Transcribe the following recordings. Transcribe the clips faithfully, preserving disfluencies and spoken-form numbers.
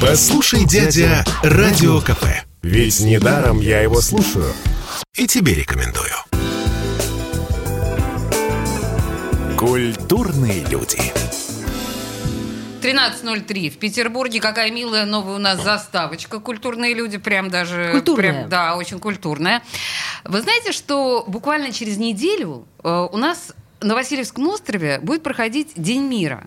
Послушай, дядя, Радио КП. Ведь недаром я его слушаю. И тебе рекомендую. Культурные люди. тринадцать ноль три в Петербурге. Какая милая новая у нас заставочка. Культурные люди, прям даже... Культурная. Прям, да, очень культурная. Вы знаете, что буквально через неделю э, у нас на Васильевском острове будет проходить День мира.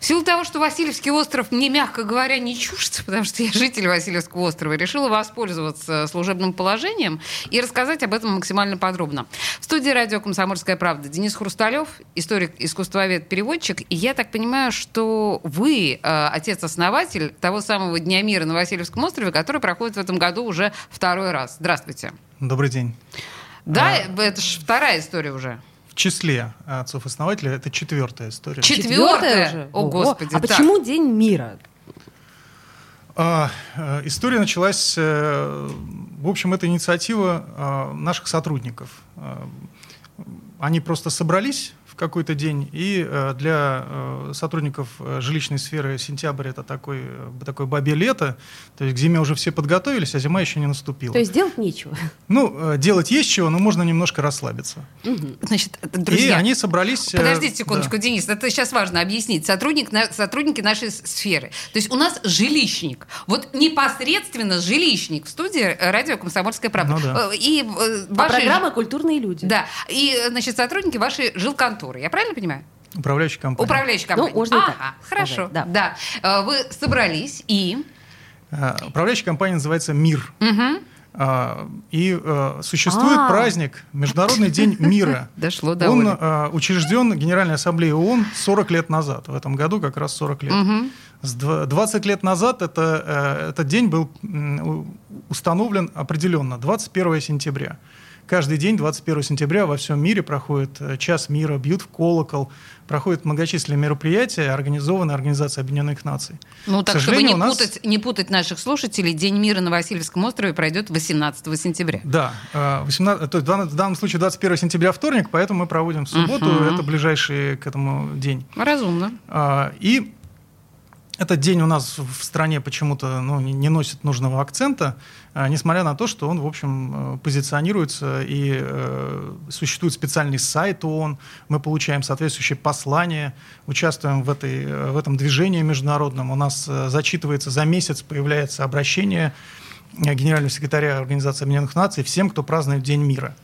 В силу того, что Васильевский остров мне, мягко говоря, не чужд, потому что я житель Васильевского острова, решила воспользоваться служебным положением и рассказать об этом максимально подробно. В студии радио «Комсомольская правда» Денис Хрусталев, историк, искусствовед, переводчик. И я так понимаю, что вы, э, отец-основатель того самого Дня мира на Васильевском острове, который проходит в этом году уже второй раз. Здравствуйте. Добрый день. Да, а... это же вторая история уже. В числе отцов-основателей это четвертая история. Четвертая же? О, Господи. А так. Почему День мира? А, история началась... В общем, это инициатива наших сотрудников. Они просто собрались в какой-то день, и для сотрудников жилищной сферы сентябрь — это такой, такое бабье лето, то есть к зиме уже все подготовились, а зима еще не наступила. То есть делать нечего? Ну, делать есть чего, но можно немножко расслабиться. Угу. Значит, друзья, и они собрались... Подождите секундочку, да. Денис, это сейчас важно объяснить. Сотрудник, сотрудники нашей сферы. То есть у нас жилищник. Вот непосредственно жилищник в студии радио «Комсомольская правда». Ну, да. И ваши... А программа «Культурные люди». Да. И, значит, сотрудники вашей жилконторы. Я правильно понимаю? Управляющая компания. Управляющая компания. Ну, можно и так. Ага, хорошо. Да. Да. Вы собрались и... Управляющая компания называется «Мир». Угу. И существует А-а-а. праздник Международный день мира. Дошло до Он Оли. Учрежден Генеральной Ассамблеей ООН сорок лет назад. В этом году как раз сорок лет. Угу. двадцать лет назад это, этот день был установлен определенно. двадцать первого сентября. Каждый день, двадцать первого сентября, во всем мире проходит час мира, бьют в колокол, проходят многочисленные мероприятия, организованные Организацией Объединенных Наций. Ну, так, чтобы не, нас... путать, не путать наших слушателей, День мира на Васильевском острове пройдет восемнадцатого сентября. Да, восемнадцатого, то есть в данном случае двадцать первого сентября вторник, поэтому мы проводим в субботу, uh-huh. это ближайший к этому день. Разумно. И этот день у нас в стране почему-то ну, не носит нужного акцента, несмотря на то, что он, в общем, позиционируется и э, существует специальный сайт ООН, мы получаем соответствующие послания, участвуем в, этой, в этом движении международном, у нас зачитывается за месяц, появляется обращение генерального секретаря Организации Объединенных Наций всем, кто празднует День мира.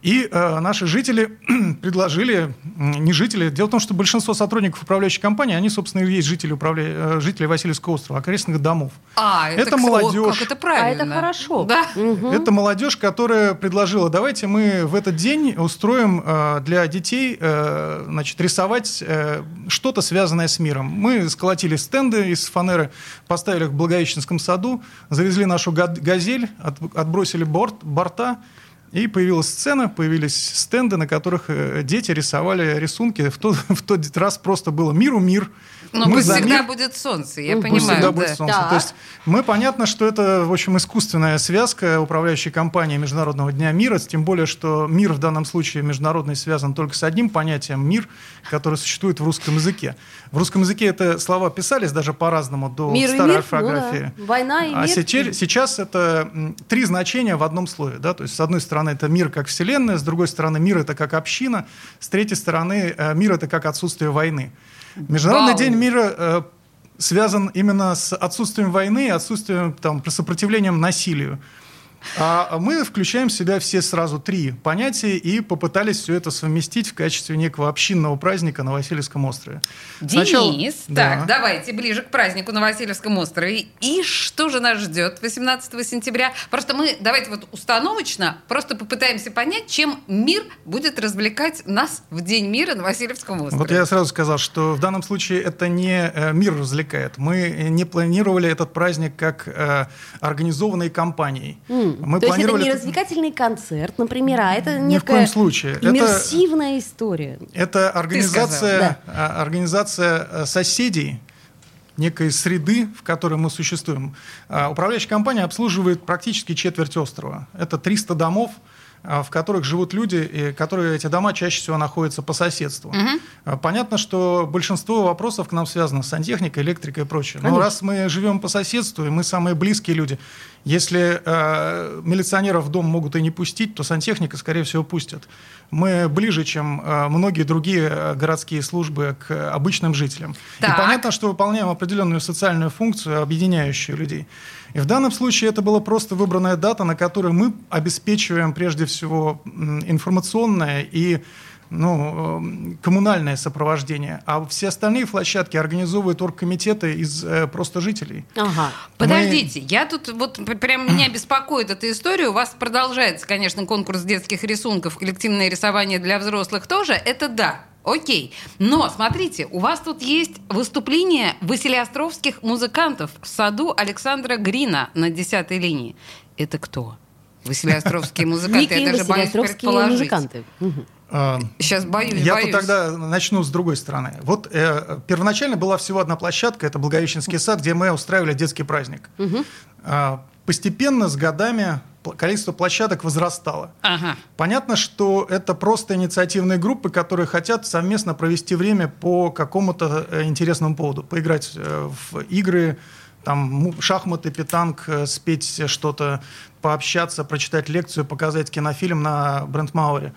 И э, наши жители предложили, не жители, дело в том, что большинство сотрудников управляющей компании, они, собственно, и есть жители, управля... жители Васильевского острова, окрестных домов. А, это, это молодежь. Как это правильно. А это хорошо. Да? Угу. Это молодежь, которая предложила, давайте мы в этот день устроим э, для детей э, значит, рисовать э, что-то, связанное с миром. Мы сколотили стенды из фанеры, поставили их в Благовещенском саду, завезли нашу газель, от, отбросили борт, борта, и появилась сцена, появились стенды, на которых дети рисовали рисунки. В тот, в тот раз просто было «Миру мир». Но мы пусть всегда мир. Будет солнце, я ну, понимаю. Пусть всегда да. будет солнце. Да. То есть мы, понятно, что это, в общем, искусственная связка управляющей компании Международного дня мира. Тем более, что мир в данном случае международный связан только с одним понятием «мир», которое существует в русском языке. В русском языке это слова писались даже по-разному до мир старой мир, орфографии. Ну да. Война и а мир. А сейчас, сейчас это три значения в одном слове. Да? То есть, с одной стороны, это мир как вселенная, с другой стороны, мир — это как община, с третьей стороны, мир — это как отсутствие войны. Международный Вау. День мира э, связан именно с отсутствием войны, отсутствием там, сопротивлением насилию. А мы включаем в себя все сразу три понятия и попытались все это совместить в качестве некого общинного праздника на Васильевском острове. Денис, Сначала... так, да. давайте ближе к празднику на Васильевском острове. И что же нас ждет восемнадцатого сентября? Просто мы, давайте вот установочно, просто попытаемся понять, чем мир будет развлекать нас в День мира на Васильевском острове. Вот я сразу сказал, что в данном случае это не мир развлекает. Мы не планировали этот праздник как э, организованной компанией. Мы То планировали... есть это не развлекательный концерт, например, а это Ни некая иммерсивная это... история. Это организация, да. организация соседей, некой среды, в которой мы существуем. Управляющая компания обслуживает практически четверть острова. Это триста домов. в которых живут люди, и которые эти дома чаще всего находятся по соседству. Угу. Понятно, что большинство вопросов к нам связано с сантехникой, электрикой и прочее. Конечно. Но раз мы живем по соседству, и мы самые близкие люди, если э, милиционеров в дом могут и не пустить, то сантехника, скорее всего, пустят. Мы ближе, чем э, многие другие городские службы к обычным жителям. Так. И понятно, что выполняем определенную социальную функцию, объединяющую людей. И в данном случае это была просто выбранная дата, на которой мы обеспечиваем прежде всего информационное и ну, коммунальное сопровождение. А все остальные площадки организовывают оргкомитеты из э, просто жителей. Ага. Подождите, Мы... я тут вот прям меня беспокоит эта история. У вас продолжается, конечно, конкурс детских рисунков, коллективное рисование для взрослых тоже. Это да. Окей. Но, смотрите, у вас тут есть выступление василеостровских музыкантов в саду Александра Грина на десятой линии. Это кто? Василеостровские музыканты. Я даже боюсь предположить. Сейчас боюсь, Я боюсь. тут тогда начну с другой стороны. Вот э, первоначально была всего одна площадка, это Благовещенский сад, где мы устраивали детский праздник. Угу. Э, постепенно, с годами... количество площадок возрастало. Ага. Понятно, что это просто инициативные группы, которые хотят совместно провести время по какому-то интересному поводу. Поиграть в игры, там, шахматы, петанг, спеть что-то, пообщаться, прочитать лекцию, показать кинофильм на Брентмауэре.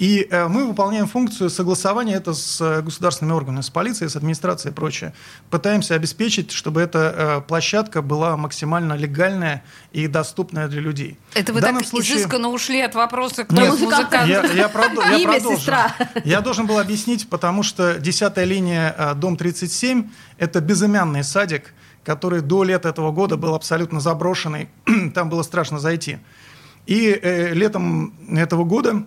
И э, мы выполняем функцию согласования это с э, государственными органами, с полицией, с администрацией и прочее. Пытаемся обеспечить, чтобы эта э, площадка была максимально легальная и доступная для людей. Это вы так случае... изысканно ушли от вопроса, кто Нет, музыкант? Я, я, продо... я Имя, продолжу. Сестра. Я должен был объяснить, потому что десятая линия, э, дом тридцать семь, это безымянный садик, который до лета этого года был абсолютно заброшенный. Там было страшно зайти. И э, летом этого года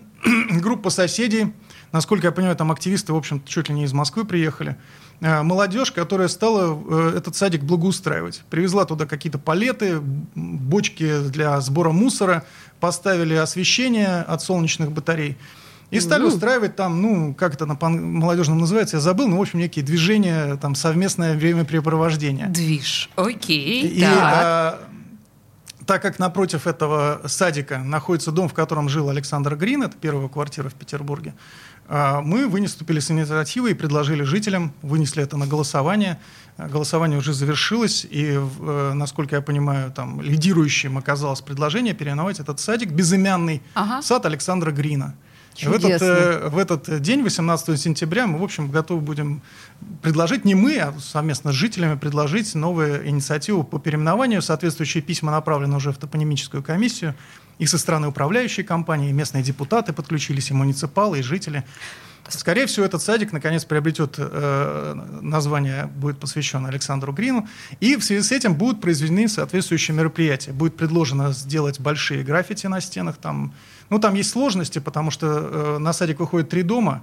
группа соседей, насколько я понимаю, там активисты, в общем-то, чуть ли не из Москвы приехали, э, молодежь, которая стала э, этот садик благоустраивать. Привезла туда какие-то палеты, бочки для сбора мусора, поставили освещение от солнечных батарей. И стали устраивать там, ну, как это на молодежном называется, я забыл, но, в общем, некие движения, там, совместное времяпрепровождение. Движ, окей, и, да. Э, Так как напротив этого садика находится дом, в котором жил Александр Грин, это первая квартира в Петербурге, мы выступили с инициативой и предложили жителям, вынесли это на голосование. Голосование уже завершилось, и, насколько я понимаю, там лидирующим оказалось предложение переименовать этот садик безымянный ага. сад Александра Грина. В этот, в этот день, восемнадцатого сентября, мы, в общем, готовы будем предложить, не мы, а совместно с жителями, предложить новую инициативу по переименованию. Соответствующие письма направлены уже в топонимическую комиссию. И со стороны управляющей компании, и местные депутаты подключились, и муниципалы, и жители. Скорее всего, этот садик, наконец, приобретет э, название, будет посвящен Александру Грину. И в связи с этим будут произведены соответствующие мероприятия. Будет предложено сделать большие граффити на стенах. Там, ну, там есть сложности, потому что э, на садик выходит три дома.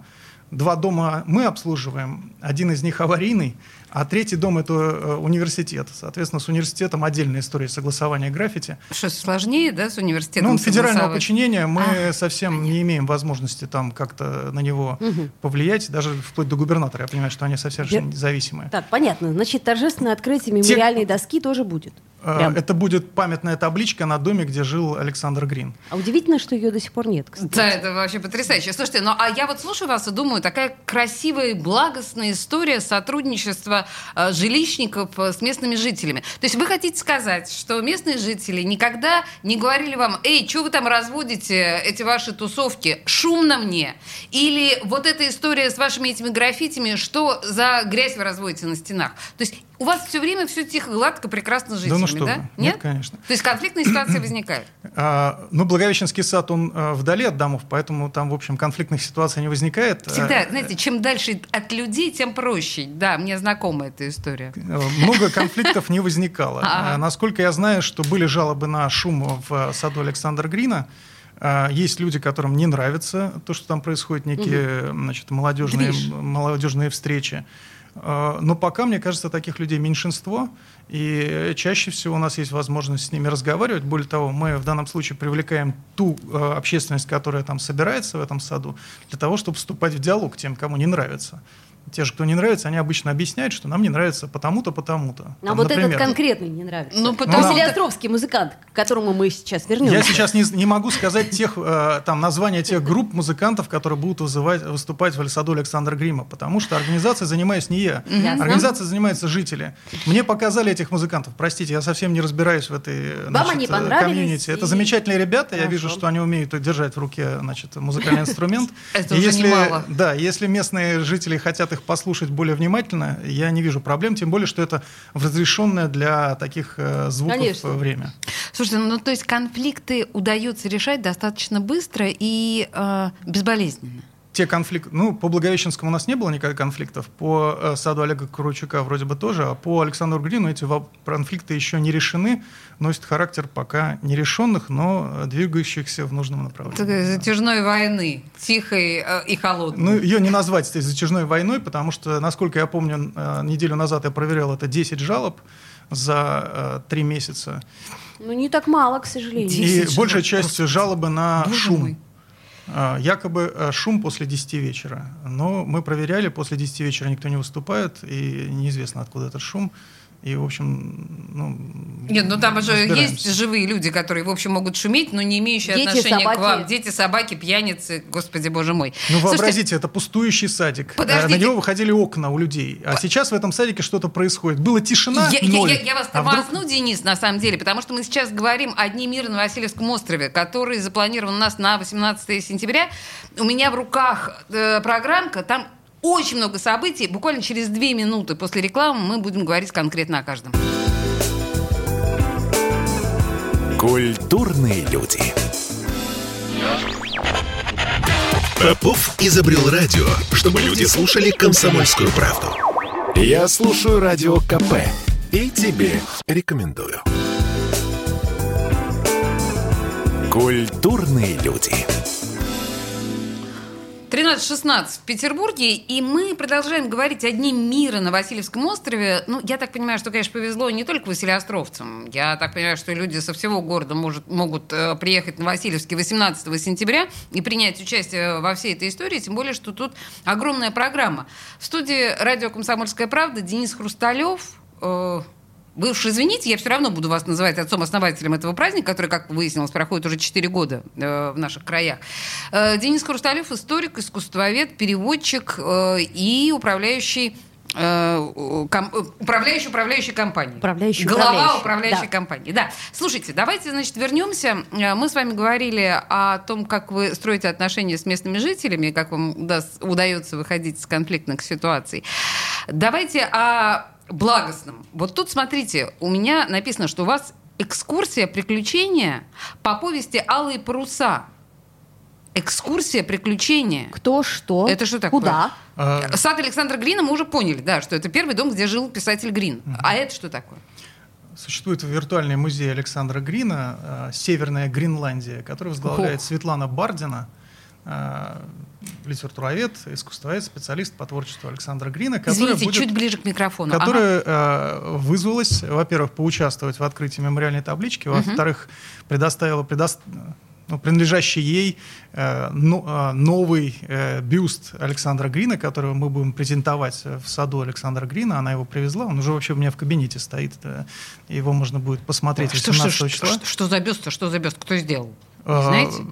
Два дома мы обслуживаем, один из них аварийный, а третий дом – это э, университет. Соответственно, с университетом отдельная история согласования граффити. Что, сложнее, да, с университетом? Ну, федерального подчинения мы а, совсем понятно. не имеем возможности там как-то на него угу. повлиять, даже вплоть до губернатора. Я понимаю, что они совсем Я... независимые. Так, понятно. Значит, торжественное открытие мемориальной Те... доски тоже будет? Прям. Это будет памятная табличка на доме, где жил Александр Грин. А удивительно, что ее до сих пор нет, кстати. Да, это вообще потрясающе. Слушайте, ну а я вот слушаю вас и думаю, такая красивая и благостная история сотрудничества э, жилищников э, с местными жителями. То есть вы хотите сказать, что местные жители никогда не говорили вам: «Эй, что вы там разводите, эти ваши тусовки? Шумно мне!» Или вот эта история с вашими этими граффитями, что за грязь вы разводите на стенах? То есть у вас все время все тихо, гладко, прекрасно с жителями, да? Ну что да? Нет? Нет, конечно. То есть конфликтные ситуации возникают? А, ну, Благовещенский сад, он а, вдали от домов, поэтому там, в общем, конфликтных ситуаций не возникает. Всегда, а, знаете, чем дальше от людей, тем проще. Да, мне знакома эта история. Много конфликтов не возникало. Насколько я знаю, что были жалобы на шум в саду Александра Грина. Есть люди, которым не нравится то, что там происходит, некие молодежные встречи. Но пока, мне кажется, таких людей меньшинство, и чаще всего у нас есть возможность с ними разговаривать. Более того, мы в данном случае привлекаем ту э, общественность, которая там собирается в этом саду, для того, чтобы вступать в диалог тем, кому не нравится. те же, кто не нравится, они обычно объясняют, что нам не нравится потому-то, потому-то. А там, вот например, этот конкретный не нравится. Ну, потому... Василий Островский, музыкант, к которому мы сейчас вернемся. Я сейчас не, не могу сказать тех, э, там, названия тех групп музыкантов, которые будут вызывать, выступать в саду Александра Грина, потому что организацией занимаюсь не я. Ясно. Организацией занимаются жители. Мне показали этих музыкантов. Простите, я совсем не разбираюсь в этой, значит, они комьюнити. И... Это замечательные ребята. Хорошо. Я вижу, что они умеют держать в руке, значит, музыкальный инструмент. Это уже немало. Да, если местные жители хотят их послушать более внимательно, я не вижу проблем, тем более, что это разрешенное для таких э, звуков Конечно. время. Слушайте, ну то есть конфликты удается решать достаточно быстро и э, безболезненно? Те конфликты... Ну, по Благовещенскому у нас не было никаких конфликтов, по э, саду Олега Каравайчука вроде бы тоже, а по Александру Грину эти конфликты еще не решены, носят характер пока нерешенных, но двигающихся в нужном направлении. Так, затяжной войны, тихой э, и холодной. Ну, ее не назвать здесь затяжной войной, потому что, насколько я помню, э, неделю назад я проверял, это десять жалоб за три э, месяца. Ну, не так мало, к сожалению. И большая часть Просто... жалобы на Боже шум. Мой. Якобы шум после десяти вечера. Но мы проверяли, после десяти вечера никто не выступает, и неизвестно, откуда этот шум. И, в общем, ну... Нет, ну там уже есть живые люди, которые, в общем, могут шуметь, но не имеющие Дети, отношения собаки. к вам. Дети, собаки, пьяницы, господи, боже мой. Ну, Слушайте, вообразите, это пустующий садик. Подождите. На него выходили окна у людей. А По... сейчас в этом садике что-то происходит. Была тишина, я, ноль. Я, я, я вас а возну, вдруг... Денис, на самом деле, потому что мы сейчас говорим о Дне мира на Васильевском острове, который запланирован у нас на восемнадцатое сентября. У меня в руках э, программка, там... Очень много событий. Буквально через две минуты после рекламы мы будем говорить конкретно о каждом. Культурные люди. Попов изобрел радио, чтобы люди слушали «Комсомольскую правду». Я слушаю радио ка пэ и тебе рекомендую. Культурные люди. тринадцать шестнадцать в Петербурге, и мы продолжаем говорить о Дне мира на Васильевском острове. Ну, я так понимаю, что, конечно, повезло не только василеостровцам. Я так понимаю, что люди со всего города может, могут э, приехать на Васильевский восемнадцатого сентября и принять участие во всей этой истории, тем более, что тут огромная программа. В студии радио «Комсомольская правда» Денис Хрусталев... Э, Вы уж извините, я все равно буду вас называть отцом-основателем этого праздника, который, как выяснилось, проходит уже четыре года э, в наших краях. Э, Денис Хрусталев, историк, искусствовед, переводчик э, и управляющий, э, ком, управляющий, управляющий компанией. Управляющий, Глава управляющий. управляющей да. компании. Да. Слушайте, давайте, значит, вернемся. Мы с вами говорили о том, как вы строите отношения с местными жителями, как вам удаст, удается выходить из конфликтных ситуаций. Давайте о... благостным. Вот тут, смотрите, у меня написано, что у вас экскурсия приключения по повести «Алые паруса». Экскурсия приключения. Кто, что, это что такое? Куда? А... Сад Александра Грина мы уже поняли, да, что это первый дом, где жил писатель Грин. Угу. А это что такое? Существует виртуальный музей Александра Грина «Северная Гринландия», который возглавляет Ох. Светлана Бардина, литературовед, искусствовед, специалист по творчеству Александра Грина, которая, Извините, будет, чуть ближе к микрофону. которая ага. э, вызвалась, во-первых, поучаствовать в открытии мемориальной таблички, во-вторых, угу. предоставила предо... ну, принадлежащий ей э, но, э, новый э, бюст Александра Грина, которого мы будем презентовать в саду Александра Грина. Она его привезла, он уже вообще у меня в кабинете стоит, да. его можно будет посмотреть восемнадцатого числа. Что, что, что за бюст? Что за бюст? Кто сделал? Вы знаете?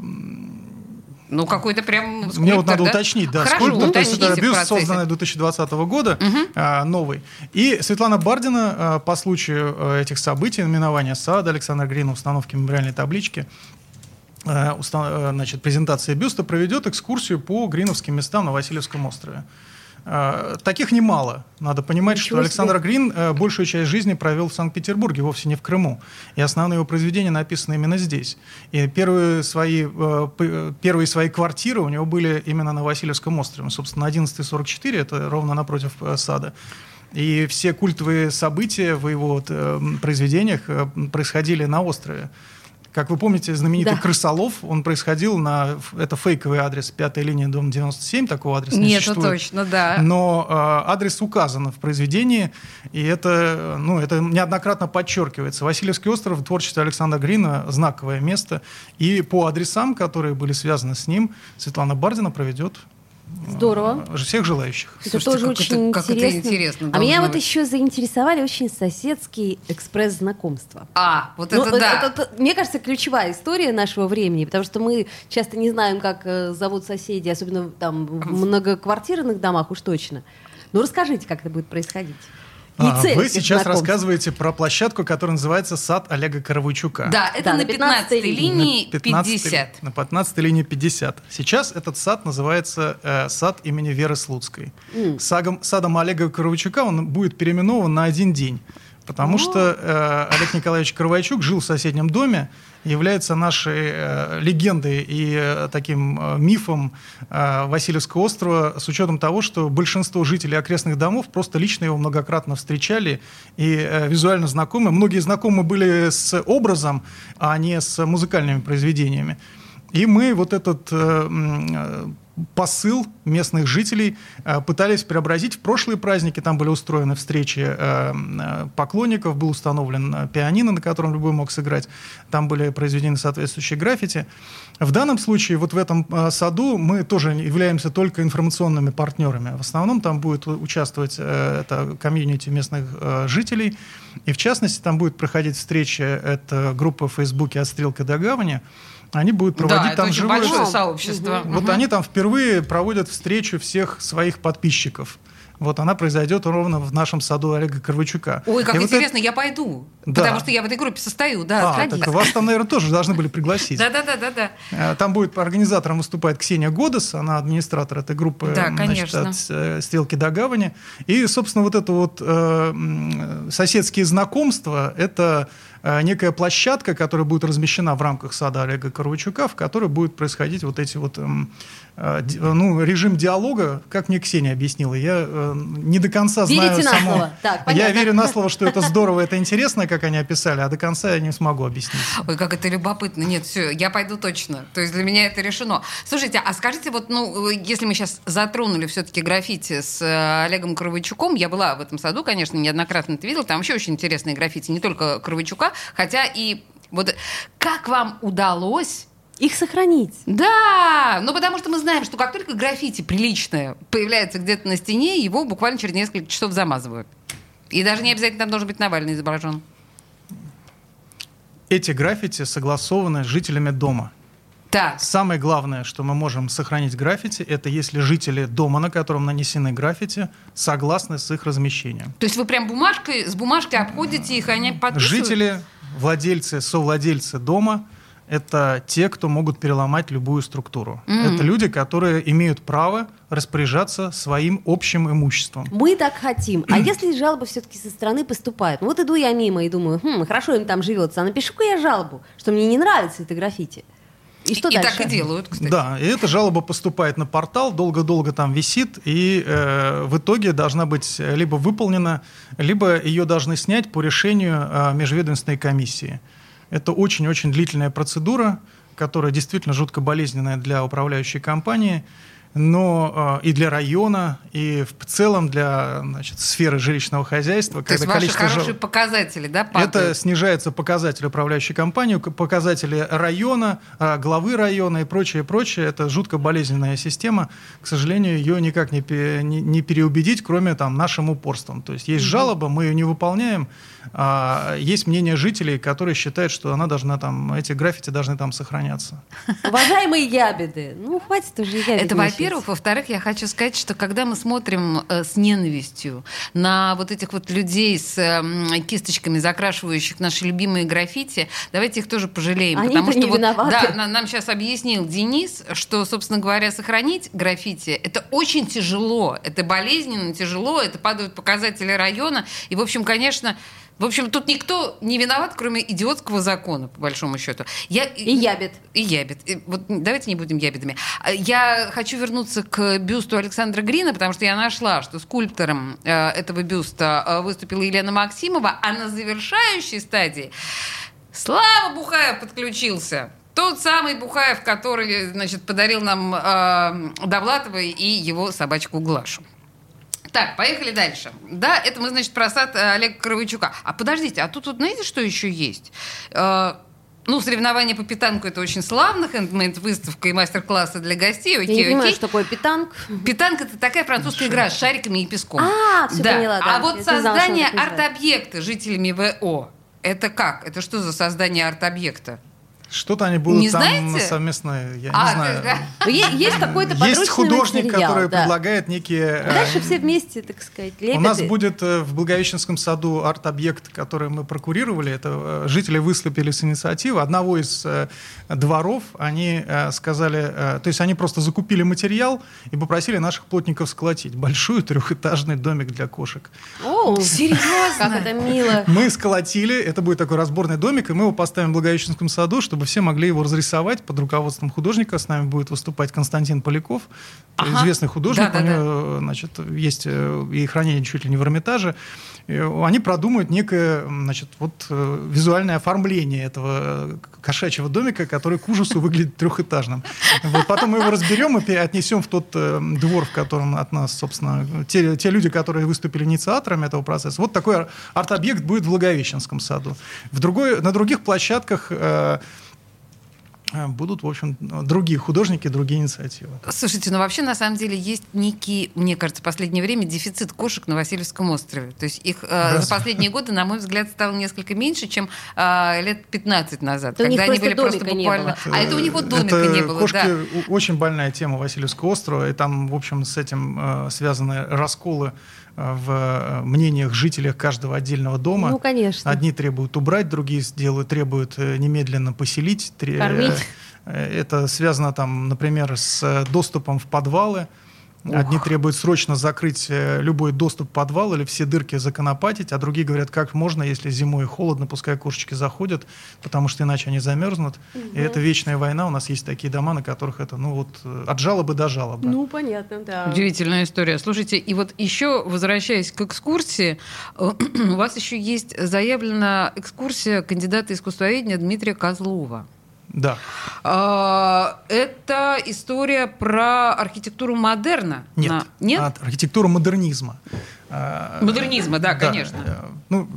Ну, какой-то прям... Скульптор, Мне вот надо да? уточнить, да. Хорошо, скульптор, то есть это бюст, созданный две тысячи двадцатого года, угу. а, новый. И Светлана Бардина а, по случаю этих событий, номинования сада Александра Грина, установки мемориальной таблички, а, устан- значит, презентации бюста, проведет экскурсию по гриновским местам на Васильевском острове. А, таких немало. Надо понимать, Ничего что Александр себе. Грин а, большую часть жизни провел в Санкт-Петербурге, вовсе не в Крыму. И основные его произведения написаны именно здесь. И первые свои, а, п- первые свои квартиры у него были именно на Васильевском острове. Собственно, одиннадцатый сорок четыре, это ровно напротив а, сада. И все культовые события в его вот, а, произведениях а, происходили на острове. Как вы помните, знаменитый да. Крысолов, он происходил на... Это фейковый адрес, пятая линия, дом девяносто семь, такого адреса Нет, не существует. Нет, точно, да. Но э, адрес указан в произведении, и это, ну, это неоднократно подчеркивается. Васильевский остров в творчестве Александра Грина — знаковое место, и по адресам, которые были связаны с ним, Светлана Бардина проведет Здорово. Всех желающих. Это Слушайте, тоже как очень это, интересно. Как это интересно. А меня быть. вот еще заинтересовали очень соседские экспресс-знакомства. А, вот ну, это вот да. Это, это, мне кажется, ключевая история нашего времени, потому что мы часто не знаем, как зовут соседей, особенно там в многоквартирных домах уж точно. Ну, расскажите, как это будет происходить. А, вы сейчас знакомств. рассказываете про площадку, которая называется «Сад Олега Каравайчука». Да, это да, на пятнадцатой линии пятьдесят. На пятнадцатой линии пятьдесят. Сейчас этот сад называется э, «Сад имени Веры Слуцкой». Mm. Сагом, садом Олега Каравайчука он будет переименован на один день. Потому oh. что э, Олег Николаевич Каравайчук жил в соседнем доме, является нашей э, легендой и э, таким э, мифом э, Васильевского острова, с учетом того, что большинство жителей окрестных домов просто лично его многократно встречали и э, визуально знакомы. Многие знакомы были с образом, а не с музыкальными произведениями. И мы вот этот... Э, э, посыл местных жителей пытались преобразить в прошлые праздники. Там были устроены встречи поклонников, был установлен пианино, на котором любой мог сыграть. Там были произведены соответствующие граффити. В данном случае, вот в этом саду, мы тоже являемся только информационными партнерами. В основном там будет участвовать это комьюнити местных жителей. И в частности, там будет проходить встреча, это группа в Фейсбуке «От стрелки до гавани». Они будут проводить да, там живое... большое сообщество. Вот угу. они там впервые проводят встречу всех своих подписчиков. Вот она произойдет ровно в нашем саду Олега Каравайчука. Ой, как и интересно, вот это... я пойду. Да. Потому что я в этой группе состою. Да, а, так вас там, наверное, тоже должны были пригласить. Да-да-да. Там будет организатором выступает Ксения Годес, она администратор этой группы «От стрелки до гавани». И, собственно, вот это вот соседские знакомства – это... некая площадка, которая будет размещена в рамках сада Олега Каравайчука, в которой будет происходить вот эти вот, э, ди, ну, режим диалога, как мне Ксения объяснила. Я э, не до конца Верите знаю само. Так, я верю на слово, что это здорово, это интересно, как они описали, а до конца я не смогу объяснить. Ой, как это любопытно. Нет, все, я пойду точно. То есть для меня это решено. Слушайте, а скажите, вот, ну, если мы сейчас затронули все-таки граффити с Олегом Каравайчуком, я была в этом саду, конечно, неоднократно это видела, там вообще очень интересные граффити, не только Каравайчука, хотя и вот как вам удалось их сохранить? Да, ну потому что мы знаем, что как только граффити приличное появляется где-то на стене, его буквально через несколько часов замазывают. И даже не обязательно там должен быть Навальный изображен. Эти граффити согласованы с жителями дома. Так. Самое главное, что мы можем сохранить граффити, это если жители дома, на котором нанесены граффити, согласны с их размещением. То есть вы прям бумажкой, с бумажкой обходите их, они подписывают? Жители, владельцы, совладельцы дома – это те, кто могут переломать любую структуру. Mm-hmm. Это люди, которые имеют право распоряжаться своим общим имуществом. Мы так хотим. А если жалоба все-таки со стороны поступает? Вот иду я мимо и думаю, хм, хорошо им там живется, а напишу-ка я жалобу, что мне не нравится это граффити. И, что и так и делают, кстати. Да, и эта жалоба поступает на портал, долго-долго там висит, и э, в итоге должна быть либо выполнена, либо ее должны снять по решению э, межведомственной комиссии. Это очень-очень длительная процедура, которая действительно жутко болезненная для управляющей компании, но э, и для района, и в целом для, значит, сферы жилищного хозяйства. То есть ваши хорошие жал... показатели, да, падают? Это снижается показатели управляющей компании, показатели района, главы района и прочее, прочее. Это жутко болезненная система. К сожалению, ее никак не, не, не переубедить, кроме там, нашим упорством. То есть есть mm-hmm. жалоба, мы ее не выполняем. А, есть мнение жителей, которые считают, что она должна там, эти граффити должны там сохраняться. Уважаемые ябеды, ну хватит уже ябедничать. Это во-первых. Во-первых, во-вторых, я хочу сказать, что когда мы смотрим э, с ненавистью на вот этих вот людей с э, кисточками, закрашивающих наши любимые граффити, давайте их тоже пожалеем. Они-то потому что вот, да, на, нам сейчас объяснил Денис, что, собственно говоря, сохранить граффити – это очень тяжело, это болезненно, тяжело, это падают показатели района, и, в общем, конечно… В общем, тут никто не виноват, кроме идиотского закона, по большому счету. Я... И ябед. И ябед. И вот давайте не будем ябедами. Я хочу вернуться к бюсту Александра Грина, потому что я нашла, что скульптором э, этого бюста э, выступила Елена Максимова, а на завершающей стадии Слава Бухаев подключился. Тот самый Бухаев, который, значит, подарил нам э, Довлатова и его собачку Глашу. Так, поехали дальше. Да, это мы, значит, про сад Олега Каравайчука. А подождите, а тут, вот, знаете, что еще есть? Ну, соревнования по питанку – это очень славно, хендмейд-выставка и мастер-классы для гостей. Окей, Я не окей. понимаю, что такое питанк. Питанк – это такая французская игра с шариками и песком. А, все да. поняла, да. А вот Я создание знала, арт-объекта жителями ВО – это как? Это что за создание арт-объекта? Что-то они будут не там знаете? совместно, я а, не знаю. Да. Есть какой-то подручный материал. Есть художник, материал, который да. предлагает некие... А дальше все вместе, так сказать, лепят. У нас будет в Благовещенском саду арт-объект, который мы прокурировали. Это жители выступили с инициативы. Одного из дворов они сказали... То есть они просто закупили материал и попросили наших плотников сколотить большой трехэтажный домик для кошек. О, серьезно? Как это мило. Мы сколотили. Это будет такой разборный домик, и мы его поставим в Благовещенском саду, чтобы все могли его разрисовать под руководством художника. С нами будет выступать Константин Поляков, ага. известный художник. Да, да, у него да. значит, есть и хранение чуть ли не в Эрмитаже. Они продумают некое значит, вот, визуальное оформление этого кошачьего домика, который к ужасу выглядит трехэтажным. Вот, потом мы его разберем и отнесем в тот двор, в котором от нас, собственно, те, те люди, которые выступили инициаторами этого процесса. Вот такой арт-объект будет в Благовещенском саду. В другой, на других площадках... будут, в общем, другие художники, другие инициативы. Слушайте, ну вообще, на самом деле, есть некий, мне кажется, в последнее время дефицит кошек на Васильевском острове. То есть их э, за последние годы, на мой взгляд, стало несколько меньше, чем э, лет пятнадцать назад. Это когда они были просто буквально... А это у них вот домика это не было. Кошки да. очень больная тема Васильевского острова, и там, в общем, с этим э, связаны расколы в мнениях жителей каждого отдельного дома. Ну, конечно. Одни требуют убрать, другие делают, требуют немедленно поселить. Кормить. Это связано, там, например, с доступом в подвалы. Ух. Одни требуют срочно закрыть любой доступ в подвал или все дырки законопатить, а другие говорят, как можно, если зимой холодно, пускай кошечки заходят, потому что иначе они замерзнут. Угу. И это вечная война. У нас есть такие дома, на которых это, ну вот, от жалобы до жалобы. Ну, понятно, да. Удивительная история. Слушайте, и вот еще, возвращаясь к экскурсии, у вас еще есть заявлена экскурсия кандидата искусствоведения Дмитрия Козлова. Да. Это история про архитектуру модерна? Нет. На... Нет? Архитектуру модернизма. Модернизма, да, да. конечно. Ну,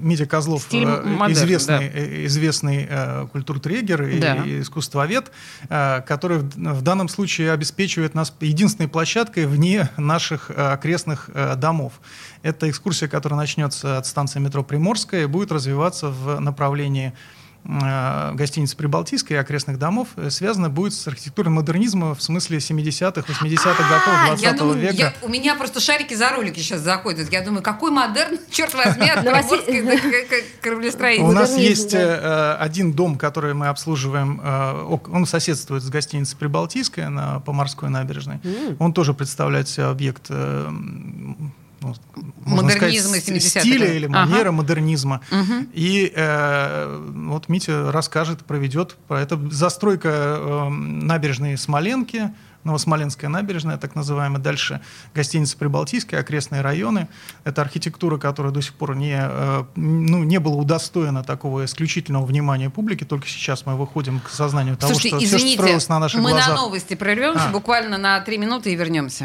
Митя Козлов – известный, да. известный культуртрегер да. и искусствовед, который в данном случае обеспечивает нас единственной площадкой вне наших окрестных домов. Это экскурсия, которая начнется от станции метро Приморская и будет развиваться в направлении гостиницы Прибалтийской и окрестных домов, связано будет с архитектурой модернизма в смысле семидесятых, восьмидесятых годов двадцатого века. Я, у меня просто шарики за ролики сейчас заходят. Я думаю, какой модерн, черт возьми, от Приморской кораблестроения. У нас есть один дом, который мы обслуживаем, он соседствует с гостиницей Прибалтийская по Морской набережной. Он тоже представляет себе объект... Ну, можно сказать, стиля или манера ага. модернизма. Угу. И э, вот Митя расскажет, проведет. Это застройка э, набережной Смоленки, Новосмоленская набережная, так называемая. Дальше гостиница Прибалтийская, окрестные районы. Это архитектура, которая до сих пор не, э, ну, не была удостоена такого исключительного внимания публики. Только сейчас мы выходим к сознанию того, Слушайте, что извините, все строилось на наших мы глазах. Мы на новости прервемся а. буквально на три минуты и вернемся.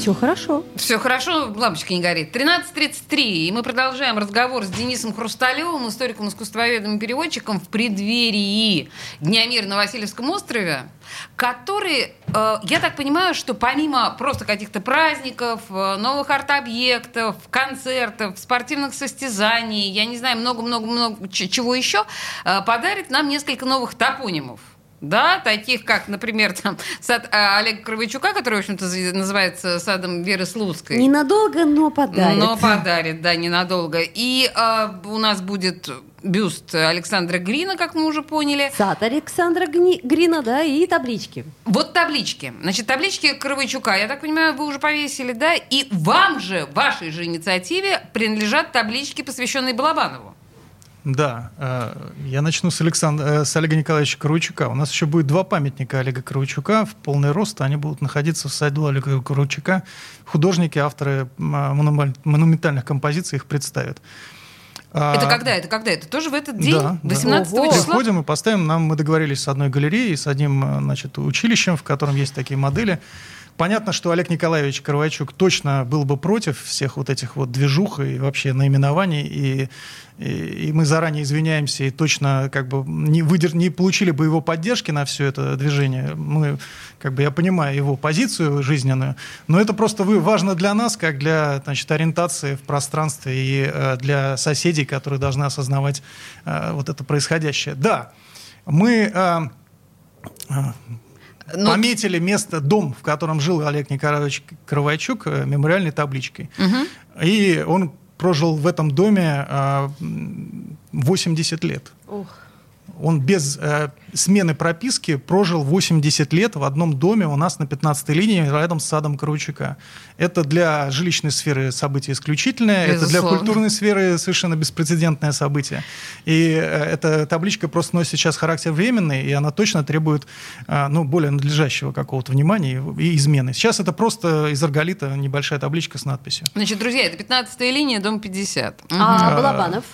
Все хорошо. Все хорошо, лампочка не горит. тринадцать тридцать три, и мы продолжаем разговор с Денисом Хрусталевым, историком, искусствоведом и переводчиком в преддверии Дня мира на Васильевском острове, который, э, я так понимаю, что помимо просто каких-то праздников, новых арт-объектов, концертов, спортивных состязаний, я не знаю, много-много-много чего еще, э, подарит нам несколько новых топонимов. Да, таких как, например, там, сад Олега Каравайчука, который, в общем-то, называется садом Веры Слуцкой. Ненадолго, но подарит. Но подарит, да, ненадолго. И э, у нас будет бюст Александра Грина, как мы уже поняли. Сад Александра Гни... Грина, да, и таблички. Вот таблички. Значит, таблички Каравайчука, я так понимаю, вы уже повесили, да? И вам же, вашей же инициативе принадлежат таблички, посвященные Балабанову. Да, я начну с, Александра, с Олега Николаевича Каравайчука. У нас еще будет два памятника Олега Каравайчука в полный рост. Они будут находиться в саду Олега Каравайчука. Художники, авторы монументальных композиций их представят. Это когда? Это когда? Это тоже в этот день? Да, восемнадцатого числа? Приходим и поставим. Нам, мы договорились с одной галереей, с одним, значит, училищем, в котором есть такие модели. Понятно, что Олег Николаевич Каравайчук точно был бы против всех вот этих вот движух и вообще наименований, и, и, и мы заранее извиняемся, и точно как бы не, выдерж... не получили бы его поддержки на все это движение. Мы, как бы, я понимаю его позицию жизненную, но это просто важно для нас, как для, значит, ориентации в пространстве и для соседей, которые должны осознавать вот это происходящее. Да, мы... Но... Пометили место, дом, в котором жил Олег Николаевич Каравайчук, мемориальной табличкой. Угу. И он прожил в этом доме восемьдесят лет. Ох. Он без э, смены прописки прожил восемьдесят лет в одном доме у нас на пятнадцатой линии рядом с садом Каравайчука. Это для жилищной сферы событие исключительное, безусловно. Это для культурной сферы совершенно беспрецедентное событие. И э, эта табличка просто носит сейчас характер временный, и она точно требует э, ну, более надлежащего какого-то внимания и, и измены. Сейчас это просто из арголита небольшая табличка с надписью. Значит, друзья, это пятнадцатая линия, дом пятьдесят. Угу. А Балабанов?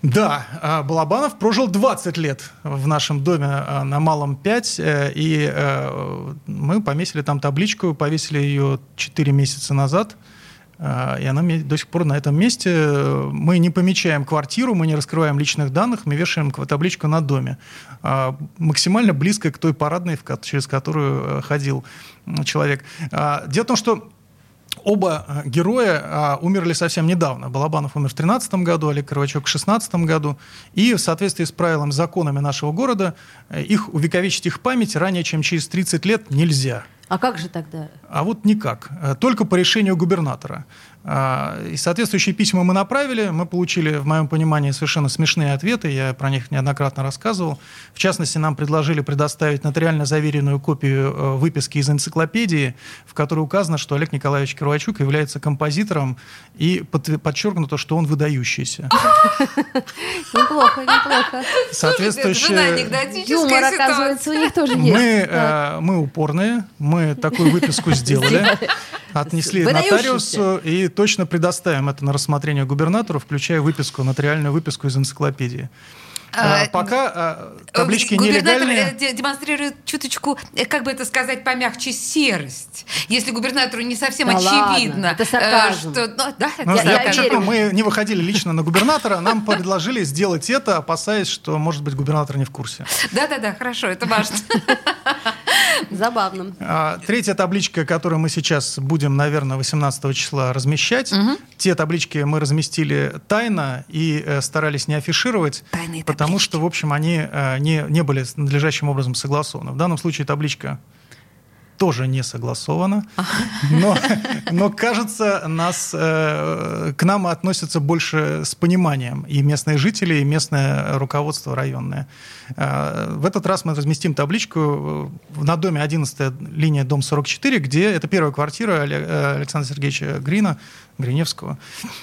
Да, Балабанов прожил двадцать лет в нашем доме на Малом пять, и мы поместили там табличку, повесили ее четыре месяца назад, и она до сих пор на этом месте. Мы не помечаем квартиру, мы не раскрываем личных данных, мы вешаем табличку на доме, максимально близко к той парадной, через которую ходил человек. Дело в том, что оба героя а, умерли совсем недавно. Балабанов умер в тринадцатом году, Олег Каравайчук в шестнадцатом году. И в соответствии с правилами, законами нашего города, их увековечить их память ранее, чем через тридцать лет, нельзя. А как же тогда? А вот никак. Только по решению губернатора. И соответствующие письма мы направили. Мы получили, в моем понимании, совершенно смешные ответы. Я про них неоднократно рассказывал. В частности, нам предложили предоставить нотариально заверенную копию выписки из энциклопедии, в которой указано, что Олег Николаевич Каравайчук является композитором, и подчеркнуто, что он выдающийся. Неплохо, неплохо. Соответствующая юмор, оказывается, у них тоже есть. Мы упорные, мы такую выписку сделали, отнесли нотариусу и точно предоставим это на рассмотрение губернатору, включая выписку, нотариальную выписку из энциклопедии. А, пока а, таблички нелегальные. Губернатор демонстрирует чуточку, как бы это сказать, помягче, серость. Если губернатору не совсем да очевидно, ладно, это что... Ну, да, ну, я я подчеркну, мы не выходили лично на губернатора, нам предложили сделать это, опасаясь, что, может быть, губернатор не в курсе. Да-да-да, хорошо, это важно. Забавно. Третья табличка, которую мы сейчас будем, наверное, восемнадцатого числа размещать. Угу. Те таблички мы разместили тайно и э, старались не афишировать. Тайные таблички. Потому что, в общем, они э, не, не были надлежащим образом согласованы. В данном случае табличка тоже не согласована. Но, но кажется, нас, э, к нам относятся больше с пониманием и местные жители, и местное руководство районное. Э, в этот раз мы разместим табличку на доме одиннадцатая линия, дом сорок четыре, где это первая квартира Александра Сергеевича Грина, Гриневского,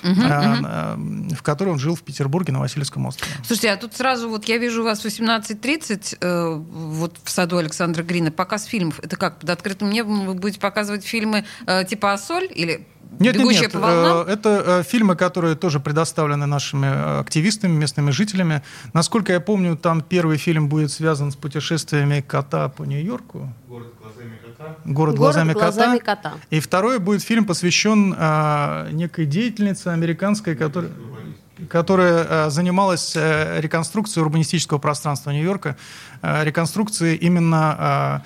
угу, а, угу. в которой он жил в Петербурге на Васильевском острове. Слушайте, а тут сразу вот я вижу у вас в восемнадцать тридцать э, вот в саду Александра Грина показ фильмов. Это как, под открытым небом вы будете показывать фильмы э, типа «Ассоль» или нет, «Бегущая нет, нет. по волнам»? Это э, фильмы, которые тоже предоставлены нашими активистами, местными жителями. Насколько я помню, там первый фильм будет связан с путешествиями кота по Нью-Йорку. «Город глазами кота». «Город глазами, Город глазами кота. кота». И второй будет фильм, посвящен э, некой деятельнице американской, которая... которая занималась реконструкцией урбанистического пространства Нью-Йорка, реконструкцией именно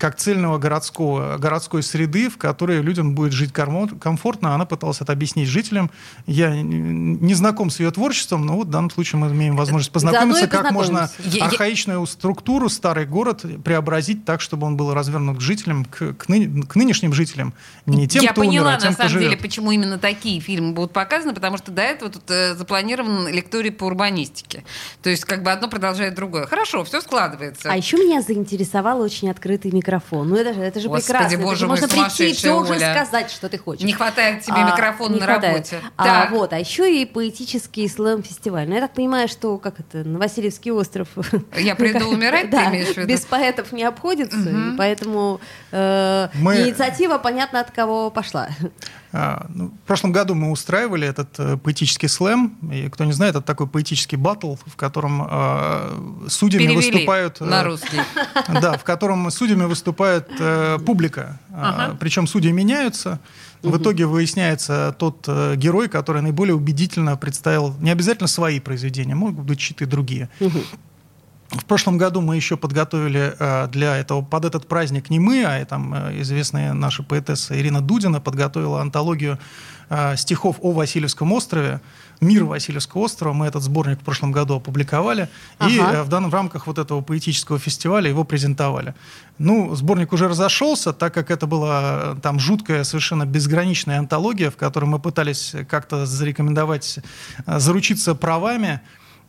как цельного городского, городской среды, в которой людям будет жить комфортно. Она пыталась это объяснить жителям. Я не знаком с ее творчеством, но вот в данном случае мы имеем возможность познакомиться, как можно архаичную структуру, старый город преобразить так, чтобы он был развернут к жителям, к, к, ны, к нынешним жителям, не тем, Я кто поняла, умер, а тем, на самом кто деле, живет. Почему именно такие фильмы будут показаны, потому что до этого тут э, запланирован лекторий по урбанистике. То есть как бы одно продолжает другое. Хорошо, все складывается. А еще меня заинтересовало очень открыто открытый микрофон. Ну это же, это же Господи, прекрасно. Господи, боже мой, сумасшедшая Оля. Можно прийти и тоже сказать, что ты хочешь. Не хватает тебе микрофона а, на хватает. работе. А, вот, а еще и поэтический слэм-фестиваль. Ну я так понимаю, что, как это, на Васильевский остров... Я приду умирать, ты имеешь в виду? Без поэтов не обходится, и поэтому инициатива, понятно, от кого пошла. В прошлом году мы устраивали этот поэтический слэм, и кто не знает, это такой поэтический баттл, в котором судьями выступают... на русский. Да, в котором судьями выступает публика, причем судьи меняются. В итоге выясняется тот э, герой, который наиболее убедительно представил не обязательно свои произведения, могут быть чьи-то другие. Угу. В прошлом году мы еще подготовили э, для этого, под этот праздник не мы, а там э, известная наша поэтесса Ирина Дудина подготовила антологию э, стихов о Васильевском острове, «Мир Васильевского острова». Мы этот сборник в прошлом году опубликовали. Ага. И э, в, данном, в рамках вот этого поэтического фестиваля его презентовали. Ну, сборник уже разошелся, так как это была там жуткая, совершенно безграничная антология, в которой мы пытались как-то зарекомендовать, э, заручиться правами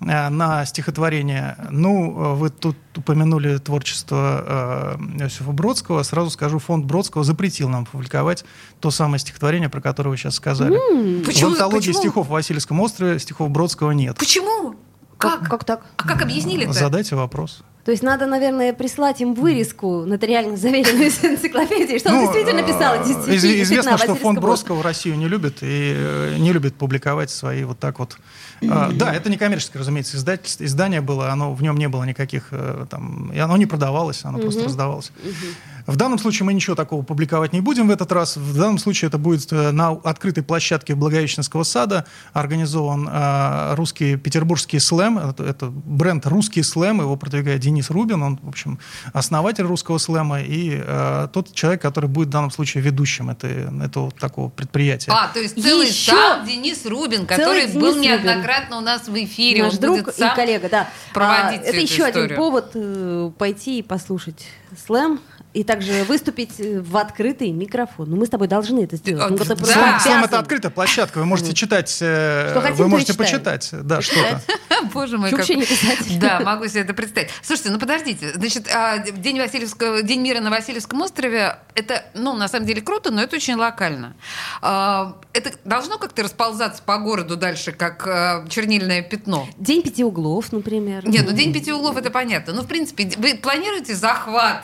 на стихотворение. Ну, вы тут упомянули творчество э, Иосифа Бродского. Сразу скажу, фонд Бродского запретил нам публиковать то самое стихотворение, про которое вы сейчас сказали. Mm. Почему? В антологии Почему? стихов в Васильевском острове стихов Бродского нет. Почему? Как? Как, как так? А как объяснили-то? Задайте вопрос. То есть надо, наверное, прислать им вырезку нотариально заверенную в энциклопедии, что он ну, действительно писал. Известно, что фонд Бродского Россию не любит и не любит публиковать свои вот так вот. Да, это некоммерческое, разумеется, издательство, издание было, оно, в нем не было никаких там, и оно не продавалось, оно просто раздавалось. В данном случае мы ничего такого публиковать не будем в этот раз. В данном случае это будет на открытой площадке Благовещенского сада. Организован э, русский петербургский слэм. Это, это бренд «Русский слэм». Его продвигает Денис Рубин. Он, в общем, основатель русского слэма. И э, тот человек, который будет в данном случае ведущим это, этого такого предприятия. А, то есть целый Еще... сам Денис Рубин, который Денис был неоднократно Рубин. у нас в эфире. Наш Он друг будет сам и коллега, да. проводить а, это эту еще историю. Один повод э, пойти и послушать слэм. И также выступить в открытый микрофон. Ну, мы с тобой должны это сделать. Ну, да. Слэм — это открытая площадка. Вы можете читать, что хотим, вы можете почитать. Да, что-то. Боже мой, как... Да, могу себе это представить. Слушайте, ну подождите. Значит, День Васильевского, День мира на Васильевском острове — это, ну, на самом деле круто, но это очень локально. Это должно как-то расползаться по городу дальше, как чернильное пятно? День пяти углов, например. Нет, ну День пяти углов — это понятно. Ну, в принципе, вы планируете захват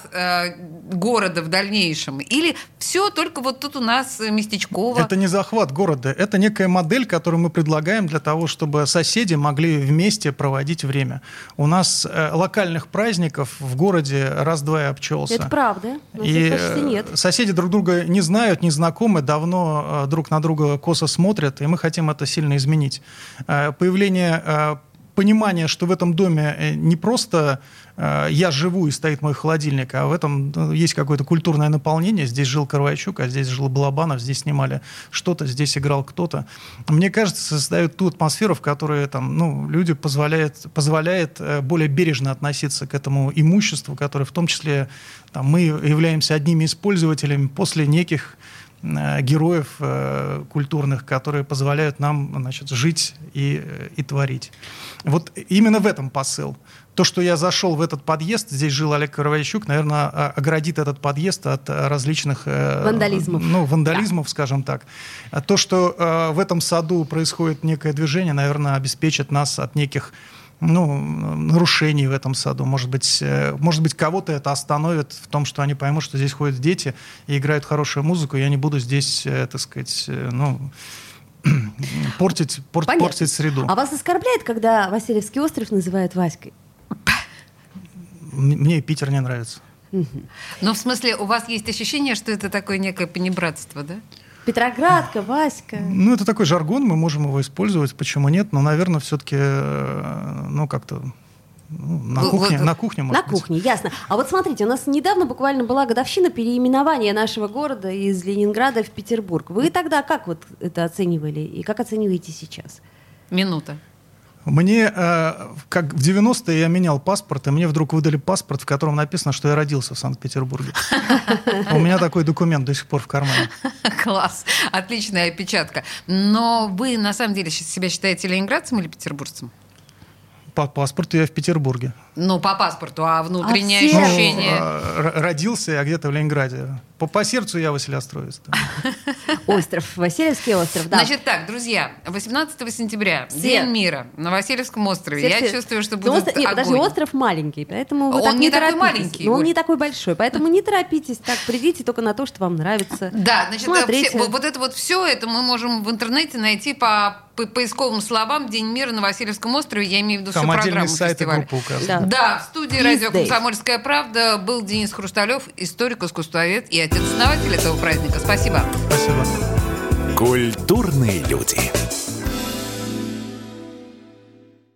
города в дальнейшем? Или все только вот тут у нас местечково? Это не захват города. Это некая модель, которую мы предлагаем для того, чтобы соседи могли вместе проводить время. У нас э, локальных праздников в городе раз-два и обчелся. Это правда. И почти нет. Соседи друг друга не знают, не знакомы, давно э, друг на друга косо смотрят, и мы хотим это сильно изменить. Э, появление э, понимания, что в этом доме не просто... я живу, и стоит мой холодильник, а в этом есть какое-то культурное наполнение. Здесь жил Каравайчук, а здесь жил Балабанов, здесь снимали что-то, здесь играл кто-то. Мне кажется, создают ту атмосферу, в которой там, ну, люди позволяют, позволяет более бережно относиться к этому имуществу, которое в том числе там, мы являемся одними из пользователей после неких героев э, культурных, которые позволяют нам, значит, жить и, и творить. Вот именно в этом посыл. То, что я зашел в этот подъезд, здесь жил Олег Каравайчук, наверное, оградит этот подъезд от различных... Э, вандализмов. Ну, вандализмов, да. скажем так. То, что э, в этом саду происходит некое движение, наверное, обеспечит нас от неких... ну, нарушений в этом саду. Может быть, может быть, кого-то это остановит в том, что они поймут, что здесь ходят дети и играют хорошую музыку, я не буду здесь, так сказать, ну, портить, пор, портить среду. А вас оскорбляет, когда Васильевский остров называют Васькой? Мне Питер не нравится. Но в смысле, у вас есть ощущение, что это такое некое понебратство, да? Петроградка, Васька. Ну, это такой жаргон, мы можем его использовать, почему нет, но, наверное, все-таки, ну, как-то ну, на, вот, кухне, вот, на кухне, может на быть. На кухне, ясно. А вот смотрите, у нас недавно буквально была годовщина переименования нашего города из Ленинграда в Петербург. Вы тогда как вот это оценивали и как оцениваете сейчас? Минута. Мне, как в девяностые я менял паспорт, и мне вдруг выдали паспорт, в котором написано, что я родился в Санкт-Петербурге. У меня такой документ до сих пор в кармане. Класс. Отличная опечатка. Но вы, на самом деле, себя считаете ленинградцем или петербуржцем? По паспорту я в Петербурге. Ну, по паспорту, а внутреннее а ощущение? Ну, родился я где-то в Ленинграде. По, по сердцу я василеостровец. Остров, Васильевский остров, да. Значит так, друзья, восемнадцатого сентября, День мира, на Васильевском острове. Я чувствую, что будет огонь. Нет, даже остров маленький, поэтому вы так не торопитесь. Он не такой маленький. Он не такой большой, поэтому не торопитесь, так, придите только на то, что вам нравится. Да, значит, вот это вот все, это мы можем в интернете найти по поисковым словам «День мира на Васильевском острове». Я имею в виду всю программу фестиваля. Да, в студии «Радио Комсомольская правда» был Денис Хрусталев, историк, искусствовед и отец-основатель этого праздника. Спасибо. Спасибо. Культурные люди.